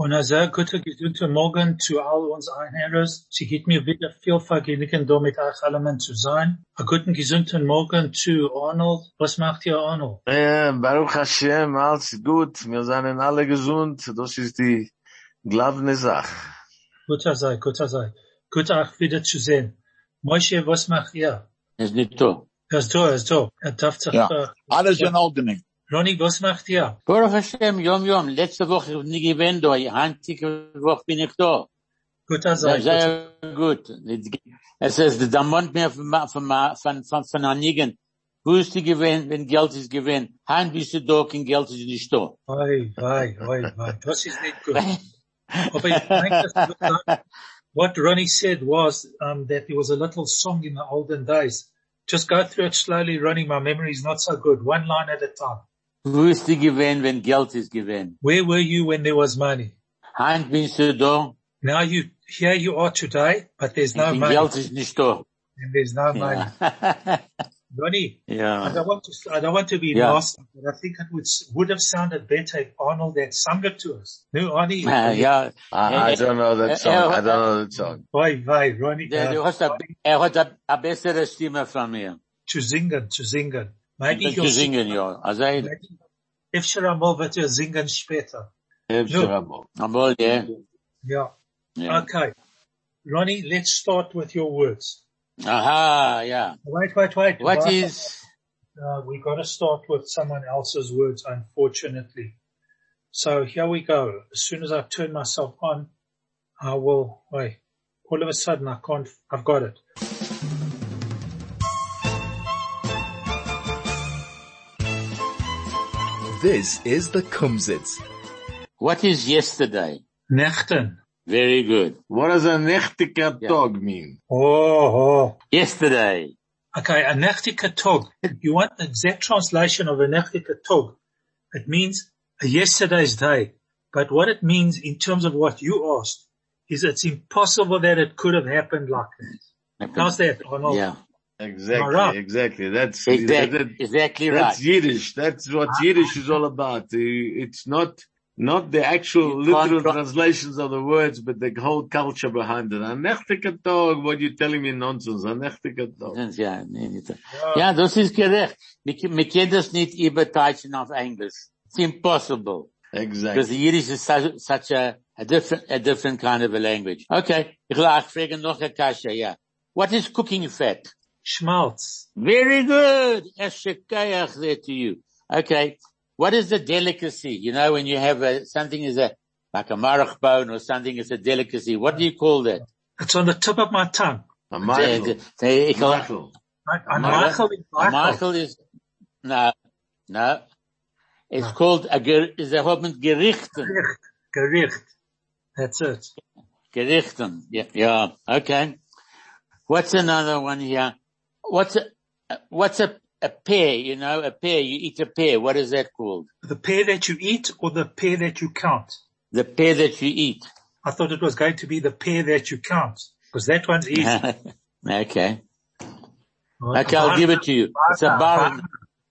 Und sehr guten Morgen zu all uns Einhörern. Sie gibt mir wieder viel Vergnügen, da mit euch allen zu sein. A guten, gesunden Morgen zu Arnold. Was macht ihr, Arnold? Baruch Hashem, alles gut. Wir sind alle gesund. Das ist die glaubende Sache. Guter sei. Gut, euch wieder zu sehen. Moshe, was macht ihr? Es ist nicht da. Es ist da. Darf sich ja. Alles in Ordnung. Ronny, was macht ihr? Baruch Hashem, Yom. Letzte Woche bin ich nicht da. Einzige Woche bin ich da. Gut. Es ist der Mond mehr von einigen. Wo ist die Gewinn, wenn Geld ist Gewinn? Heim bist du da, kein Geld ist nicht da. Oi. Das ist nicht gut. Aber ich denke, das ist gut. What Ronnie said was that there was a little song in the olden days. Just go through it slowly, Ronnie. My memory is not so good. One line at a time. Wo ist die Gewinn, wenn Geld ist Gewinn? Where were you when there was money? Heim bist du da. Now you are today, but there's no money. Geld ist nicht da. And there's no money. Ronnie, yeah. I don't want to be nasty, but I think it would have sounded better if Arnold had sung it to us. No, Ronnie. Yeah. I don't know that song. Why, Ronnie? Du hast a bessere Stimme von mir. Zu singen. Maybe you'll sing. Ja. Also, öfter einmal wird singen später. Einmal, ja. Yeah. Okay. Ronnie, let's start with your words. Aha, yeah. Wait. What is? We got to start with someone else's words, unfortunately. So here we go. As soon as I turn myself on, I will, wait, all of a sudden I can't, I've got it. This is the Kumzits. What is yesterday? Nechten. Very good. What does a nechtika tog mean? Oh. Yesterday. Okay, a nechtika tog. You want the exact translation of a nechtika tog. It means a yesterday's day. But what it means in terms of what you asked is it's impossible that it could have happened like that. How's that, Arnold? Yeah. Exactly. That's exactly right. That's Yiddish. That's what Yiddish is all about. It's not the actual literal translations of the words, but the whole culture behind it. A nechtika tog, what you're telling me nonsense. A nechtika tog. Ja, das ist gerecht. Wir können das nicht übertreiben auf Englisch. It's impossible. Exactly. Because Yiddish is such a different kind of a language. Okay. Ich will auch fragen noch eine Kasche, ja. What is cooking fat? Schmaltz. Very good. As Shkoyach there to you. Okay. What is the delicacy? You know, when you have something is like a marach bone or something is a delicacy. What do you call that? It's on the tip of my tongue. A marachel. No. It's called Gericht. That's it. Gerichten. Yeah. Okay. What's another one here? What's a pear, you know, a pear, you eat a pear. What is that called? The pear that you eat or the pear that you count? The pear that you eat. I thought it was going to be the pear that you count, because that one's easy. Okay. Okay, I'll give it to you. It's a baron.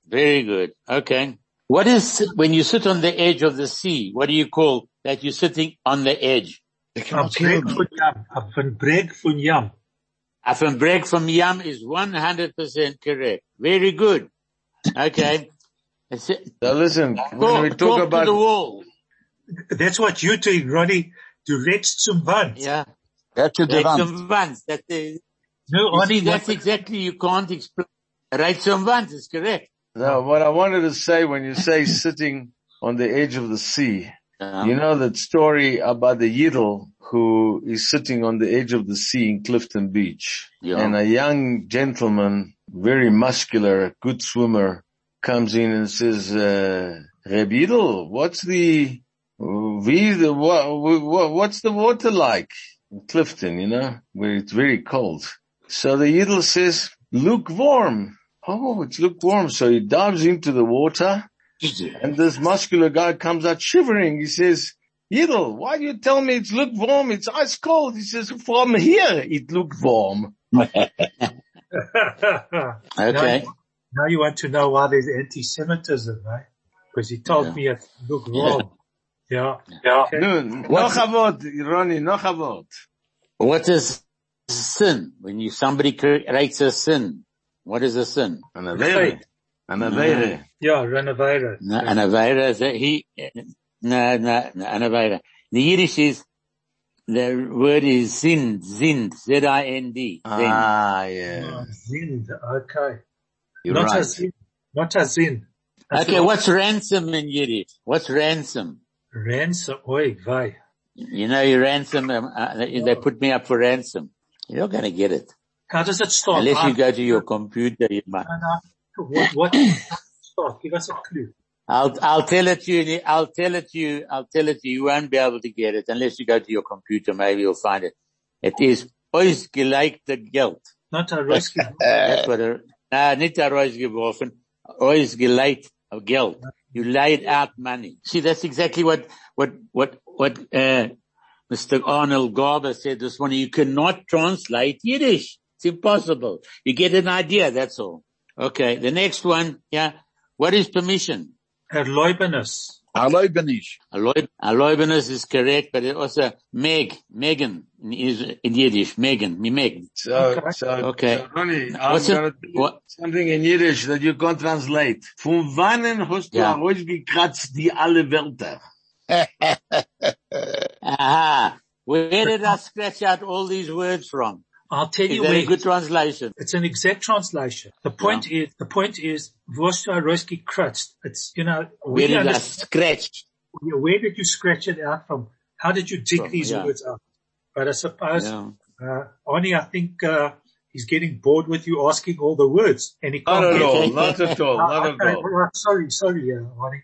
Very good. Okay. What is, when you sit on the edge of the sea, what do you call that you're sitting on the edge? A bread for yam. From bread from yam is 100% correct. Very good. Okay. Now listen, when we talk about the wall. That's what you're doing, Ronnie. Direct some vans. Yeah. That's some vans. No, Ronnie, that's exactly, you can't explain. Right, some vans is correct. No, what I wanted to say when you say sitting on the edge of the sea, you know that story about the Yidl who is sitting on the edge of the sea in Clifton Beach. Yeah. And a young gentleman, very muscular, good swimmer, comes in and says, Reb Yidl, what's the water like in Clifton, you know, where it's very cold? So the Yidl says, lukewarm. Oh, it's lukewarm. So he dives into the water, and this muscular guy comes out shivering. He says, Yidl, why do you tell me it's lukewarm? It's ice cold. He says, from here, it lukewarm. Okay. Now you want to know why there's anti-Semitism, right? Because he told me it's lukewarm. Yeah. Okay. What is sin? When somebody writes a sin, what is a sin? An aveira. An aveira. An aveira. The Yiddish is, the word is zind, Z-I-N-D. Ah, yeah. Zind, okay. You're not right. Not a zind. Okay, what's ransom in Yiddish? What's ransom? Ransom, oi, vai. You know, you ransom, they put me up for ransom. You're not going to get it. How does it start? Unless you go to your computer, you might. What start? Give us a clue. I'll tell it to you. You won't be able to get it unless you go to your computer. Maybe you'll find it. It is oisgeleidt geld. Not a oisgeworfen. That's what a, no, not a oisgeworfen. Oisgeleidt geld. You laid out money. See, that's exactly what Mr. Arnold Garber said this morning. You cannot translate Yiddish. It's impossible. You get an idea. That's all. Okay. The next one. Yeah. What is permission? Erleubenes is correct, but it also Megan is in Yiddish. Megan. So, Ronnie, I'm going to do something in Yiddish that you can't translate. Von wannen hast du herausgekratzt die alle Wörter? Aha. Where did I scratch out all these words from? I'll tell you where. It's a good translation. It's an exact translation. The point is, Vostorovsky crutched. It's, you know, where did I scratch? Where did you scratch it out from? How did you dig these words out? But I suppose, Arnie, I think, he's getting bored with you asking all the words and he can't Not at all. Not at all. Well, sorry, Arnie.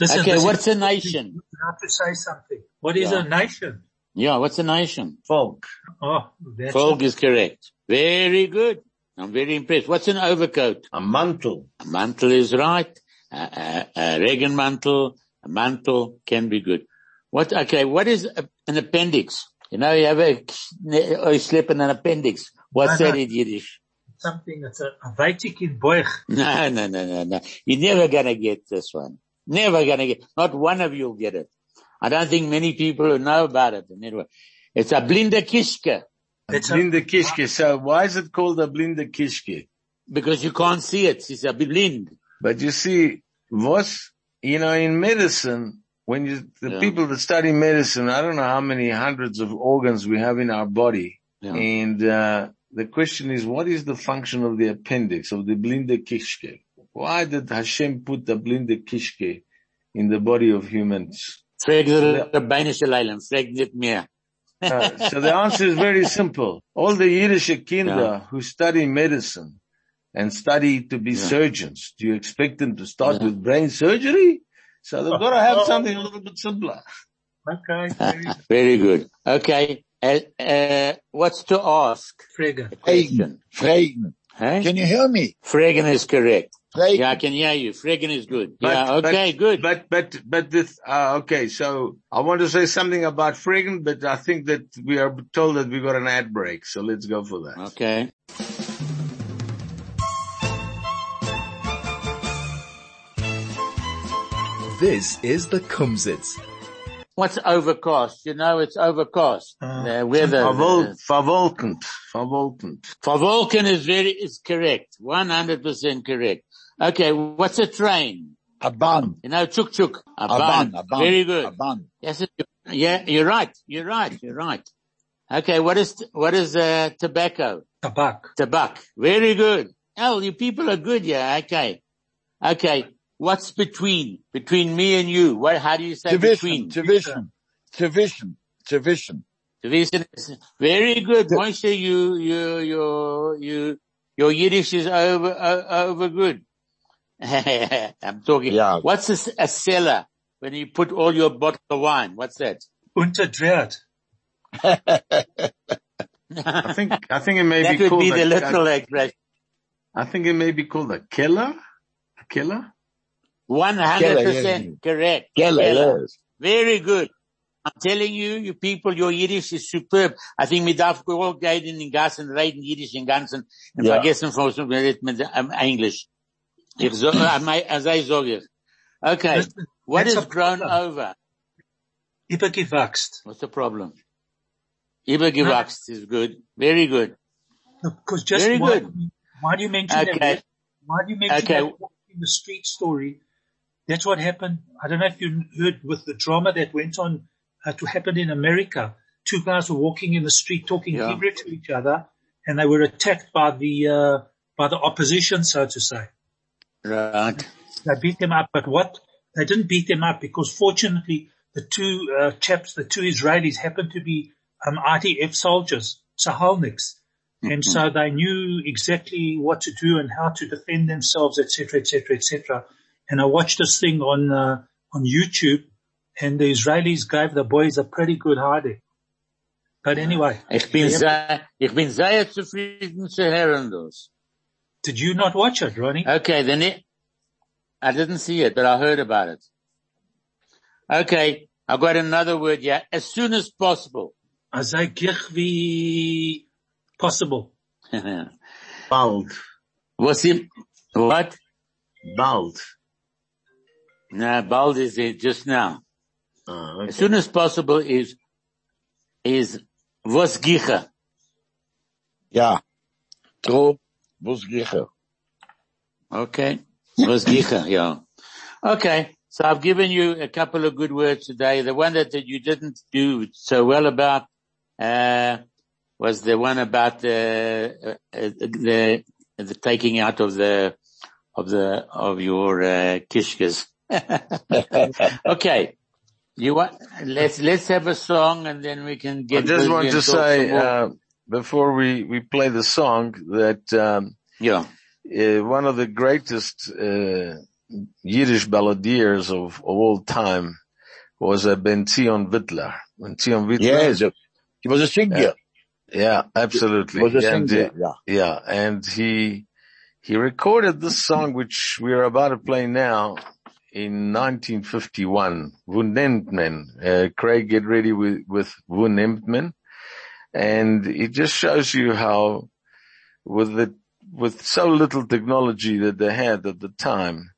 Listen, what's a nation? You have to say something. What is a nation? Yeah, what's a nation? Folk. Oh, that's Folk is correct. Very good. I'm very impressed. What's an overcoat? A mantle. A mantle is right. A Regen mantle. A mantle can be good. What is an appendix? You know, you have a slip in an appendix. What's that in Yiddish? Something that's a weitig in boich. No. You're never gonna get this one. Not one of you will get it. I don't think many people who know about it. Anyway, it's a blinde kishke. It's a blinde kishke. So why is it called a blinde kishke? Because you can't see it. It's a blind. But you see, in medicine, when people that study medicine, I don't know how many hundreds of organs we have in our body. Yeah. And the question is, what is the function of the appendix, of the blinde kishke? Why did Hashem put the blinde kishke in the body of humans? So the answer is very simple. All the Yiddish kinder who study medicine and study to be surgeons, do you expect them to start with brain surgery? So they've got to have something a little bit simpler. Okay. Very good. Okay. What's to ask? Fregen. Hey? Can you hear me? Fregen is correct. Fregen. Yeah, I can hear you. Fregen is good. Good. But this, okay. So I want to say something about Fregen, but I think that we are told that we got an ad break. So let's go for that. Okay. This is the Kumzits. What's overcast? You know, it's overcast. The weather. Verwolken is correct. 100% correct. Okay, what's a train? A bun. You know, chuk. A bun. Very good. A bun. Yes, you're right. Okay, what is tobacco? Tabak. Very good. Oh, you people are good, Okay. What's between? Between me and you. How do you say Tivision, between? Tivision. Very good. Moshe, your Yiddish is over good. I'm talking. Yeah. What's a cellar when you put all your bottle of wine? What's that? Unterdreht. I think it may be called. That would be the literal expression. I think it may be called a keller. A keller. 100% correct. Keller. Yes. Very good. I'm telling you, you people, your Yiddish is superb. I think we have to all guide in Gans and read Yiddish in Gans and vergessen for us English. As I say, okay. What is grown over? Übergewachst. What's the problem? Übergewachst is good. Very good. Because just why do you mention that? Why do you mention that in the street story? That's what happened. I don't know if you heard with the drama that went on to happen in America. Two guys were walking in the street talking Hebrew to each other, and they were attacked by the opposition, so to say. Right. They beat them up, but they didn't beat them up because fortunately the two two Israelis happened to be IDF soldiers, Sahalniks, and so they knew exactly what to do and how to defend themselves, etc., etc., etc. And I watched this thing on YouTube, and the Israelis gave the boys a pretty good hiding. But anyway, ich bin sehr zufrieden zu hören das. Did you not watch it, Ronnie? Okay, then I didn't see it, but I heard about it. Okay, I've got another word here. As soon as possible. As I gich wie possible. Bald. What? Bald. No, bald is it just now. Okay. As soon as possible is was gicha. Yeah. True. Was gicha. Okay. Was gicha, yeah. Okay. So I've given you a couple of good words today. The one that you didn't do so well about was the one about the taking out of your kishkes. Okay, you want? Let's have a song and then we can get. I just want to say before we play the song that one of the greatest Yiddish balladeers of all time was Ben Zion Wittler. Ben Zion Wittler. Yes, he was a singer. Yeah, absolutely. He was a singer. And he recorded this song, which we are about to play now, in 1951. Craig, get ready with Wunentmen, and it just shows you how, with so little technology that they had at the time,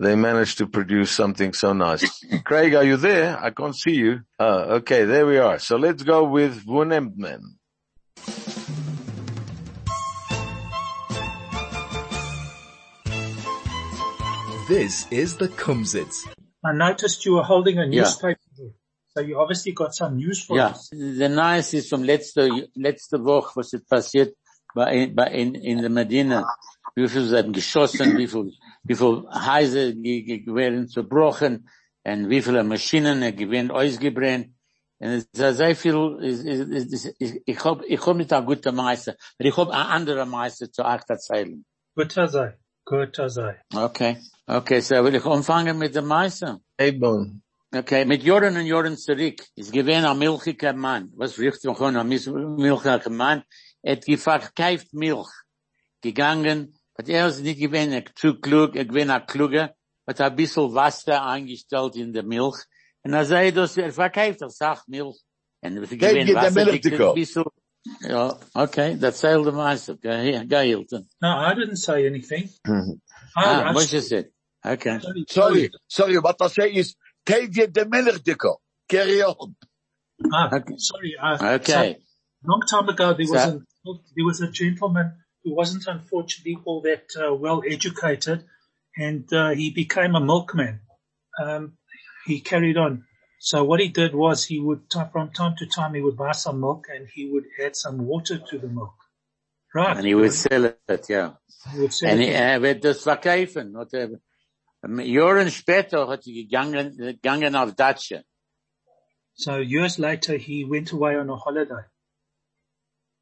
they managed to produce something so nice. Craig, are you there? I can't see you. Oh, okay, there we are. So let's go with Wunentmen. This is the Kumzits. I noticed you were holding a newspaper. Yeah. So you obviously got some news for us. The nice is from letzte Woche, was it passiert in the Medina. Wie viel sind geschossen, wie viel Häuser werden zerbrochen, und wie viele Maschinen werden ausgebrannt. Und es ist sehr viel, ich habe nicht ein guter Meister, aber ich habe einen anderen Meister zu erzählen. Guter sei. Okay, so will ich anfangen mit dem Meister. Eben. Okay, mit Joran zurück. Es gewesen ein milchiger Mann. Was riecht man an milchiger Mann? Er hat verkauft Milch. Gegangen, but er ist nicht gewesen zu klug, er gewesen ein Kluger, hat ein bisschen Wasser eingestellt in der Milch, und er sei das, er verkauft das Sachmilch, und er gewesen Wasser, ein bisschen, okay, das zählt der Meister, go Hilton. No, I didn't say anything. What you said? Okay. Sorry, what I say is, take the Melech Diko, carry on. Okay. Sorry, okay. Long time ago, there was a gentleman who wasn't unfortunately all that well educated, and he became a milkman. He carried on. So what he did was he would, from time to time, he would buy some milk and he would add some water to the milk. Right. And he would sell it, yeah. He wird das verkaufen. Jahren später hat er gegangen auf Datsche. So years later, he went away on a holiday.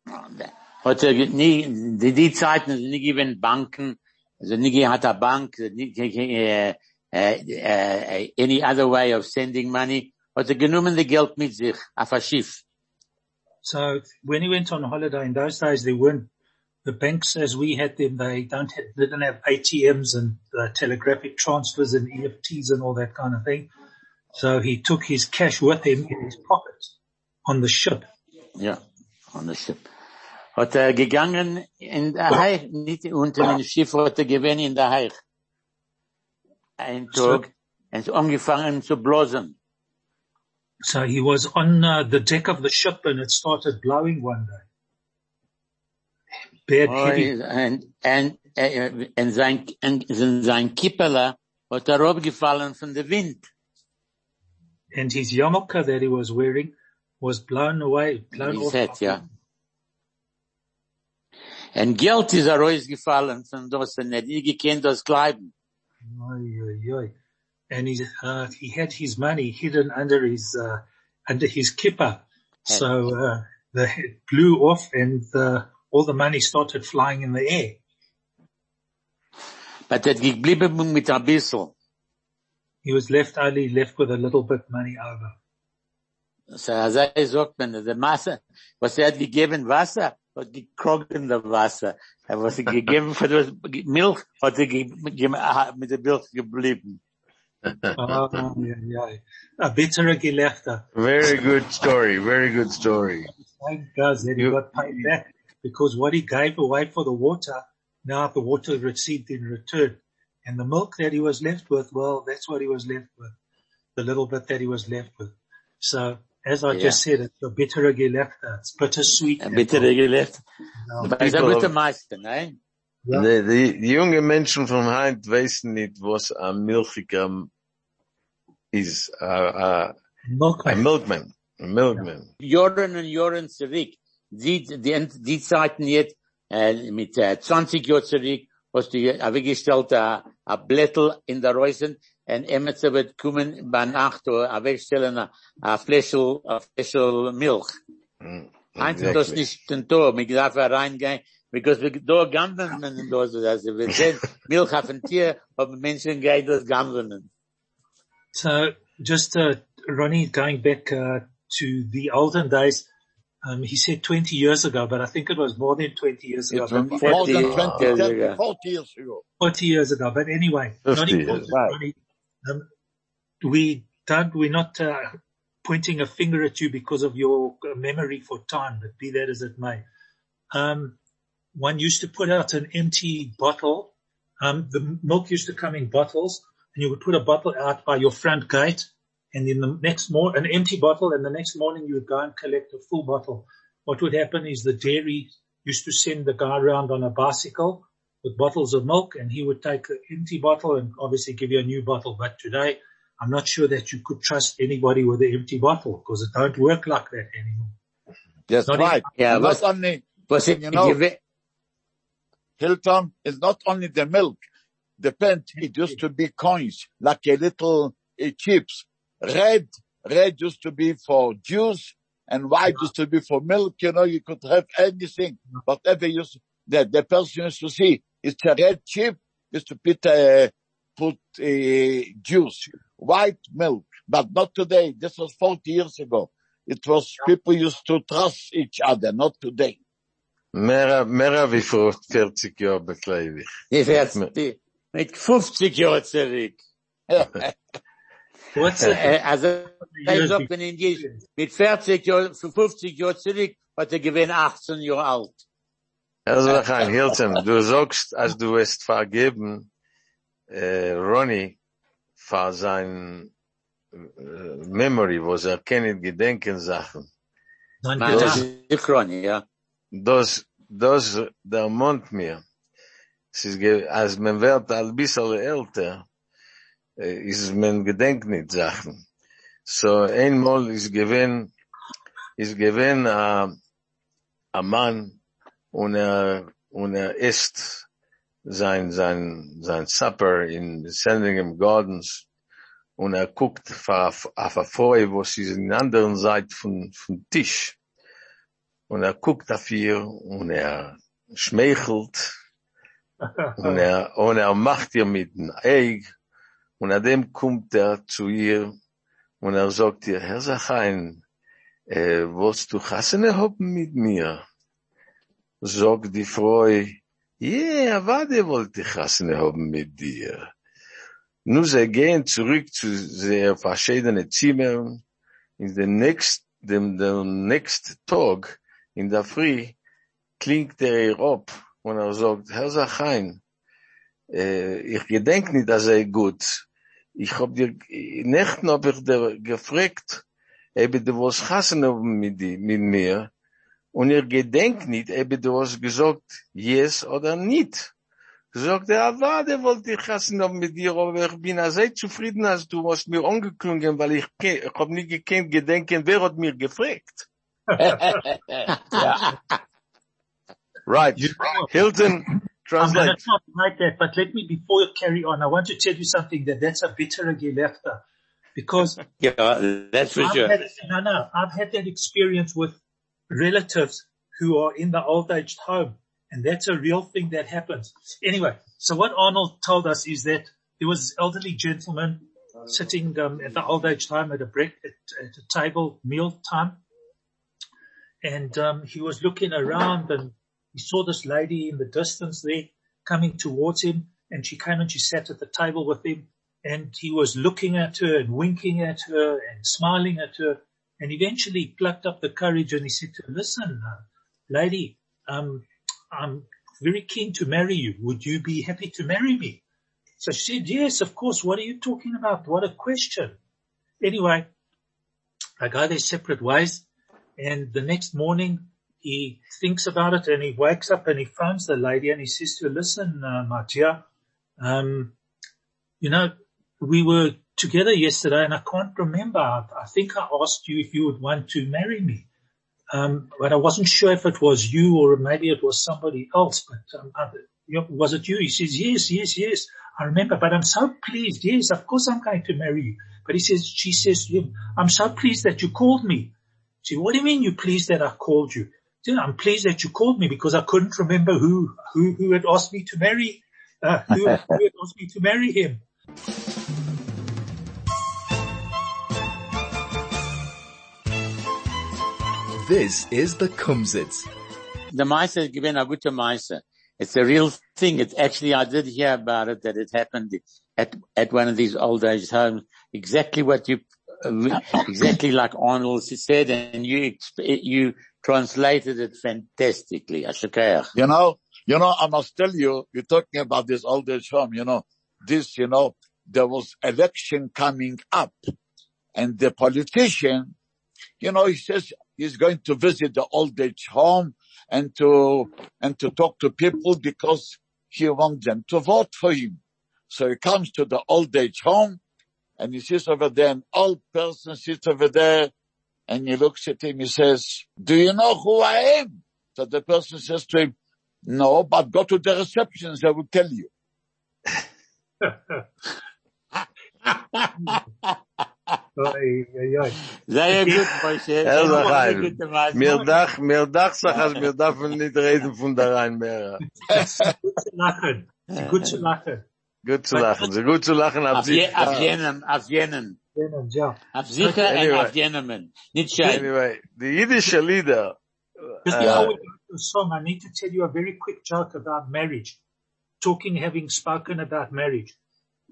Die Zeiten sind nicht gewesen Banken, also nicht hat eine Bank, any other way of sending money, hat genommen das Geld mit sich auf ein Schiff. So when he went on holiday, in those days there weren't the banks as we had them. They didn't have ATMs and telegraphic transfers and EFTs and all that kind of thing. So he took his cash with him in his pocket on the ship. Yeah, on the ship. Hat gegangen in der Haich, nicht unter dem Schiff, hat gewesen in der Haich. Ein Tag, und angefangen zu blasen. So he was on the deck of the ship and it started blowing one day. Bad, heavy. And sein Kippeler hat abgefallen von der Wind. And his yarmulke that he was wearing was blown away, blown off. Hat, yeah. And Geld is rausgefallen von das, und nicht gekannt das bleiben. And he had his money hidden under his kippah. So, the head blew off and all the money started flying in the air. But that geblieben mit a bissel. He was left with a little bit money over. So, as I said, the Masse, was hat gegeben Wasser, hat gekrogen das Wasser. Was gegeben für das Milch, hat mit der Milch geblieben. Yeah. A bitter left. Very good story. Very good story. Thank God that he got paid back, because what he gave away for the water, now the water received in return. And the milk that he was left with, well, that's what he was left with. The little bit that he was left with. So, as I just said, it's a bitter left. It's bittersweet. A bitter left. But a bitter Meister, eh? Ja. Die jungen Menschen von heute wissen nicht, was ein Milchiger ist. Milkman. Ein Milkman. Joran und Joran zurück. Die Zeiten jetzt, mit 20 Jahren zurück, was die weggestellt ein Blättel in der Reusen, und Emetze wird kommen bei Nacht oder wegstellen ein Fläschel Milch. Mm, exactly. Einfach das nicht den Tor, man darf reingehen. Because we do government in those days. We said, milk have a tear, but mention guy does government. So, just, Ronnie, going back, to the olden days, he said 20 years ago, but I think it was more than 20 years ago. More than 40 years ago. 40 years ago, but anyway, 50, not important, right. Ronnie, we're not pointing a finger at you because of your memory for time, but be that as it may. One used to put out an empty bottle. The milk used to come in bottles, and you would put a bottle out by your front gate, and in the next morning, an empty bottle, and the next morning you would go and collect a full bottle. What would happen is the dairy used to send the guy around on a bicycle with bottles of milk, and he would take the empty bottle and obviously give you a new bottle. But today, I'm not sure that you could trust anybody with an empty bottle, because it don't work like that anymore. That's not right. Yeah, that's only, Hilton is not only the milk. The pen, it used to be coins, like a little chips. Red used to be for juice, and white used to be for milk. You know, you could have anything, whatever you that the person used to see. It's a red chip. Used to put juice, white milk, but not today. This was 40 years ago. It was people used to trust each other, not today. Mehr wie vor 40 Jahren bekleidig. Mit 50 Jahren zurück. Also, ich sag in Englisch, mit 40 Jahren, 50 Jahren zurück, hat gewinn 18 Jahre alt. Also, Zachain, Hilton, du sagst, als du wirst vergeben, Ronnie, für sein Memory, was kennt Gedenken Sachen. Ronnie, ja. Das ermahnt mir. Es ist, als man wird ein bisschen älter, ist man gedenkt nicht Sachen. So, einmal ist gewesen ein Mann, und er isst sein Supper in Sandringham Gardens, und er guckt auf eine Frau, wo sie in der anderen Seite vom Tisch. Und er guckt auf ihr, und er schmeichelt, und er macht ihr mit einem Ei, und nachdem kommt er zu ihr, und er sagt ihr, Herr Zachain, Wollst du Chassene haben mit mir? Sog die Frau, ja, warte, wollte ich Chassene haben mit dir. Nun, sie gehen zurück zu sehr verschiedenen Zimmern. In the next Tag, in der Früh, klingt ihr ab, und sagt, Herr Zachain, ich gedenk nicht, dass gut. Ich hab dir, nächten hab ich dir gefragt, eben du was hassen mit mir, und ihr gedenkt nicht, eben du hast gesagt, yes oder nicht. Gesagt, ja, warte, wollte ich hassen mit dir, aber ich bin sehr zufrieden, als du hast mir angeklungen, weil ich hab nicht gekannt, gedenken, wer hat mir gefragt. Yeah. Right. Hilton, translate. I'm not like that, but let me, before you carry on, I want to tell you something, that's a bitter gelefter. Because that's for sure. I've had that experience with relatives who are in the old aged home, and that's a real thing that happens. Anyway, so what Arnold told us is that there was this elderly gentleman sitting at the old aged home at a table, meal time, and he was looking around and he saw this lady in the distance there coming towards him, and she came and she sat at the table with him. And he was looking at her and winking at her and smiling at her. And eventually he plucked up the courage and he said to her, listen, lady, I'm very keen to marry you. Would you be happy to marry me? So she said, yes, of course. What are you talking about? What a question. Anyway, I go their separate ways. And the next morning he thinks about it and he wakes up and he finds the lady and he says to her, listen, my dear, we were together yesterday and I can't remember. I think I asked you if you would want to marry me. But I wasn't sure if it was you or maybe it was somebody else. But was it you? He says, yes, I remember. But I'm so pleased. Yes, of course I'm going to marry you. But she says to him, I'm so pleased that you called me. She said, what do you mean you're pleased that I called you? She said, I'm pleased that you called me because I couldn't remember who had asked me to marry, who had asked me to marry him. This is the Kumzits. The Meister has given a good Meister. It's a real thing. It's actually, I did hear about it, that it happened at one of these old age homes. Exactly what you, exactly like Arnold said, and you translated it fantastically. Shkoyach. I must tell you, you're talking about this old age home, there was election coming up, and the politician, he says he's going to visit the old age home and to talk to people because he wants them to vote for him. So he comes to the old age home and he sits over there, an old person sits over there, and he looks at him, he says, do you know who I am? So the person says to him, no, but go to the receptions, I will tell you. Sehr gut, Moshe. Mir dach, Sachas, mir darf nicht reden von der Rheinmeer. Gut zu lachen. Auf jenen, anyway. Auf jenen. Nicht schön. Anyway, the Yiddish leader. Just before we go to the song, I need to tell you a very quick joke about marriage. Having spoken about marriage.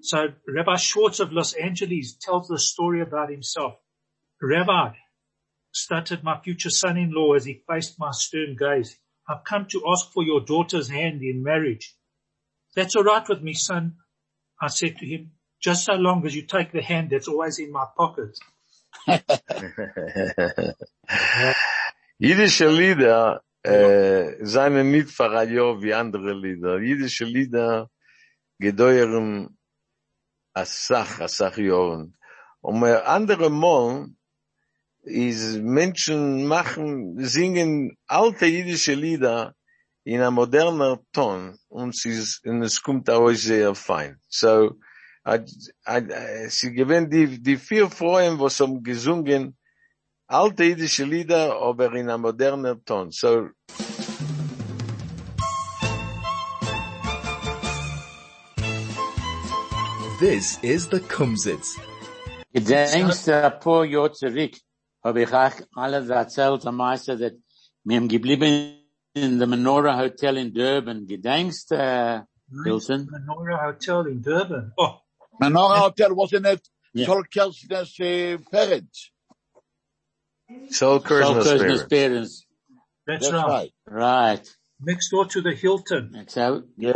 So Rabbi Schwartz of Los Angeles tells the story about himself. Rabbi, stuttered my future son-in-law as he faced my stern gaze, I've come to ask for your daughter's hand in marriage. That's all right with me, son, I said to him, just so long as you take the hand that's always in my pocket. Jüdische Lieder seinen Mitfahrer ja wie andere Lieder. Jüdische Lieder gedeuren Asach Joran. Und bei anderen Mal ist Menschen singen alte jüdische Lieder in einem modernen Ton und es kommt auch sehr fein. So, sie gewinnt die vier Freuen, was haben gesungen alte jüdische Lieder, aber in einem modernen Ton. So. This is the Kumsitz. Gedenkst du, Apo, Jotzerik, habe ich auch alle erzählt am Meister, dass wir haben geblieben in the Menorah Hotel in Durban. Gedenkst, Wilson? Menorah Hotel in Durban. Oh. Menorah Hotel, wasn't it? Yeah. Solkersner's parents. Solkersner's parents. That's right. Right. Next door to the Hilton. So, yeah.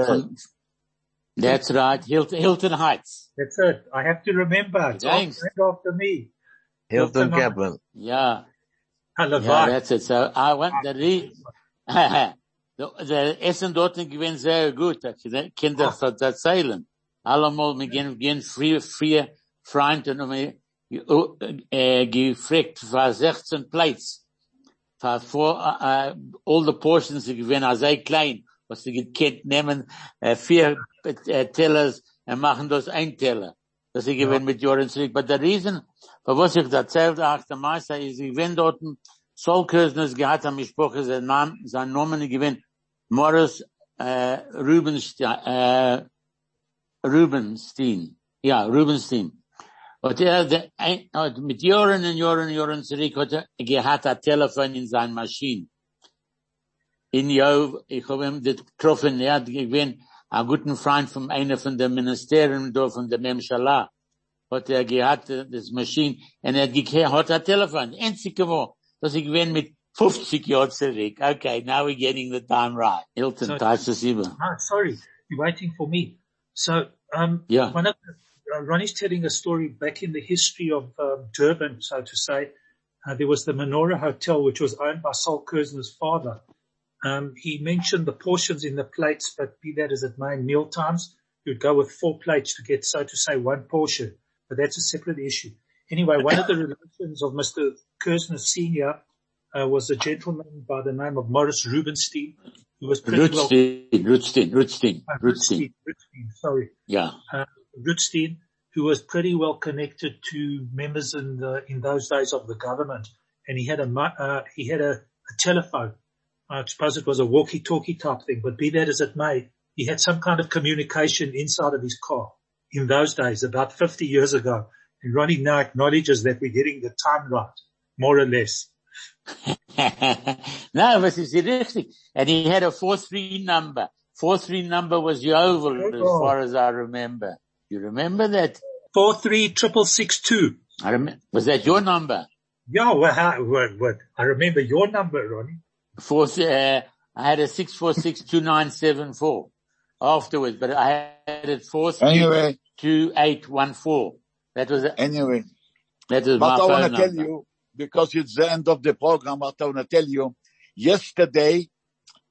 That's right. Hilton Heights. That's it. I have to remember. Thanks. Right after me. Hilton Kaplan. Yeah. Yeah, that's it. So I want the the Essen dort gewinnt sehr gut. Kinder zu erzählen. Allemal mir gehen früher Freunden und mir gefragt für 16 Plates. For all the portions you give in are so klein, was you can't nehmen, 4 tellers and machen das ein Teller. Das ich gewinnt mit Joran zurück. But the reason, for was ich erzählt habe, der Meister ist, ich bin dort, Solkösnes gehabt am Gesprochen, sein Name gewinnt, Morris, Rubenstein. Ja, Rubenstein. Und hat mit Joran zurück hat ein Telefon in seiner Maschine. Ich habe ihm das getroffen, hat gewinnt, einen guten Freund von einer von dem Ministerium, von der Memschala, hat gehabt, das Maschine, und hat ein Telefon, einzige Woche, dass ich gewinnt mit 50 Jahren zurück. Okay, now we're getting the time right. Hilton, Tysus Iber. Sorry, you're waiting for me. So, yeah. Ronnie's telling a story back in the history of Durban, so to say. There was the Menorah Hotel, which was owned by Sol Kersner's father. He mentioned the portions in the plates, but be that as it may, meal times, you'd go with 4 plates to get, so to say, one portion. But that's a separate issue. Anyway, one of the relations of Mr. Kersner Sr. Was a gentleman by the name of Morris Rubenstein, who was pretty well... Rutstein, sorry. Yeah. Rutstein, who was pretty well connected to members in those days of the government, and he had a telephone. I suppose it was a walkie-talkie type thing, but be that as it may, he had some kind of communication inside of his car in those days, about 50 years ago. And Ronnie now acknowledges that we're getting the time right, more or less. No, this is interesting. And he had a 4-3 number. 4-3 number was Yovel, as far as I remember. You remember that? 4-3-6-6-2. I remember. Was that your number? Yeah, well, I remember your number, Ronnie. I had a 6462974 afterwards, but I had it 4-3-2-8-1-4. That was my phone number. But I want to tell you, because it's the end of the program, what I want to tell you, yesterday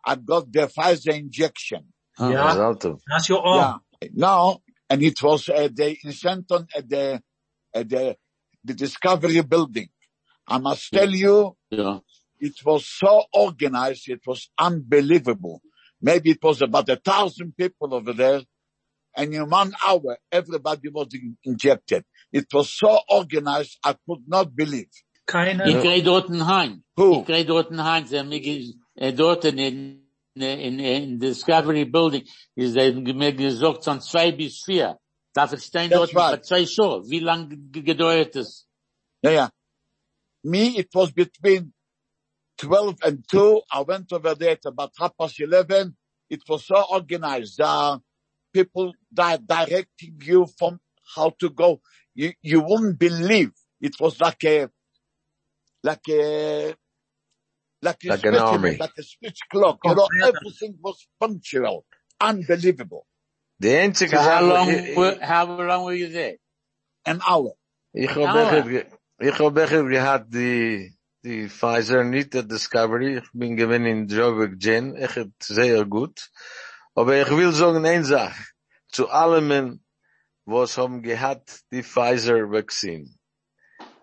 I got the Pfizer injection. Oh, yeah, that's your arm. Yeah. Now. And it was in Sandton at the Discovery Building. I must tell you, It was so organized, it was unbelievable. Maybe it was about 1,000 people over there, and in 1 hour, everybody was injected. It was so organized, I could not believe. Ich gehe dort heim. Who? Ich gehe dort heim. Dort in Discovery Building is they mir gesagt von 2 bis 4. Darf ich stehen dort bei 2 Show? Wie lange gedauert es? Yeah. Me, it was between 12 and 2. I went over there at about 11:30. It was so organized. People directing you from how to go. You wouldn't believe. It was like an army. Like a switch clock. Everything was punctual. Unbelievable. How long were you there? An hour. Ich habe gehabt die Pfizer, nicht die Discovery. Ich bin gewesen in Joburg Gen. Echt sehr gut. Aber ich will sagen eine Sache. Zu allem, was haben gehabt, die Pfizer Vaccine.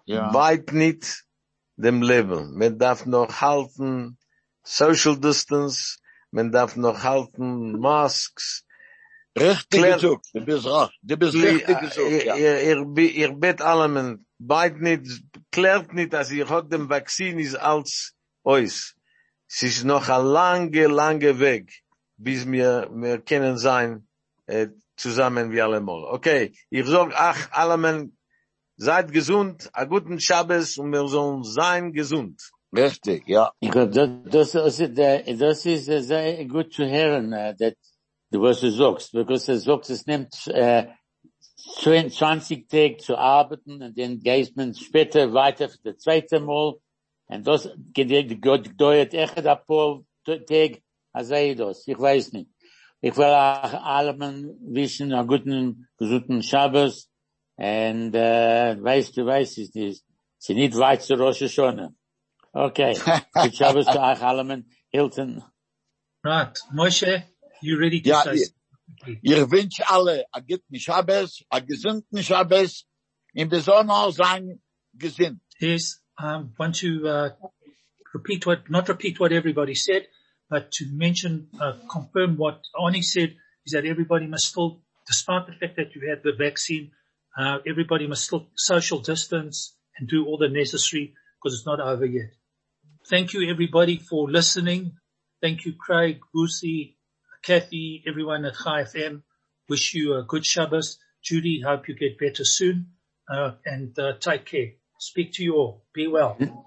Ja. Weit nicht dem Leben. Man darf noch halten Social Distance, man darf noch halten Masks. Richtig gesucht, du bist richtig gesucht, ja. Ihr bet allem, beid nicht, klärt nicht, dass ihr hat dem Vakzin ist als euch. Es ist noch ein lange Weg, bis wir können sein, zusammen wie allemal. Okay, ich sag, allem, Seid gesund, a guten Schabbos und wir sollen sein gesund. Richtig, ja. Das ist sehr gut zu hören, was du sagst, because du sagst, es nimmt 20 Tage zu arbeiten und dann geht man später weiter für das zweite Mal und das dauert echt ein paar Tage, also ich weiß nicht. Ich will auch allen wünschen einen guten, gesunden Schabbos und weißt du, es ist nicht weit zu Rosh Hashanah. Okay, good Shabbos to Ach Alleman, Hilton. Right, Moshe, you ready to say something? Ich wünsche alle einen guten Shabbos, einen gesunden Shabbos, in besonderem sein gesinnt. Yes, I want to not repeat what everybody said, but to mention, confirm what Arnie said, is that everybody must still, despite the fact that you have the vaccine, everybody must still social distance and do all the necessary, because it's not over yet. Thank you, everybody, for listening. Thank you, Craig, Lucy, Kathy, everyone at Chai FM. Wish you a good Shabbos. Judy, hope you get better soon. And take care. Speak to you all. Be well.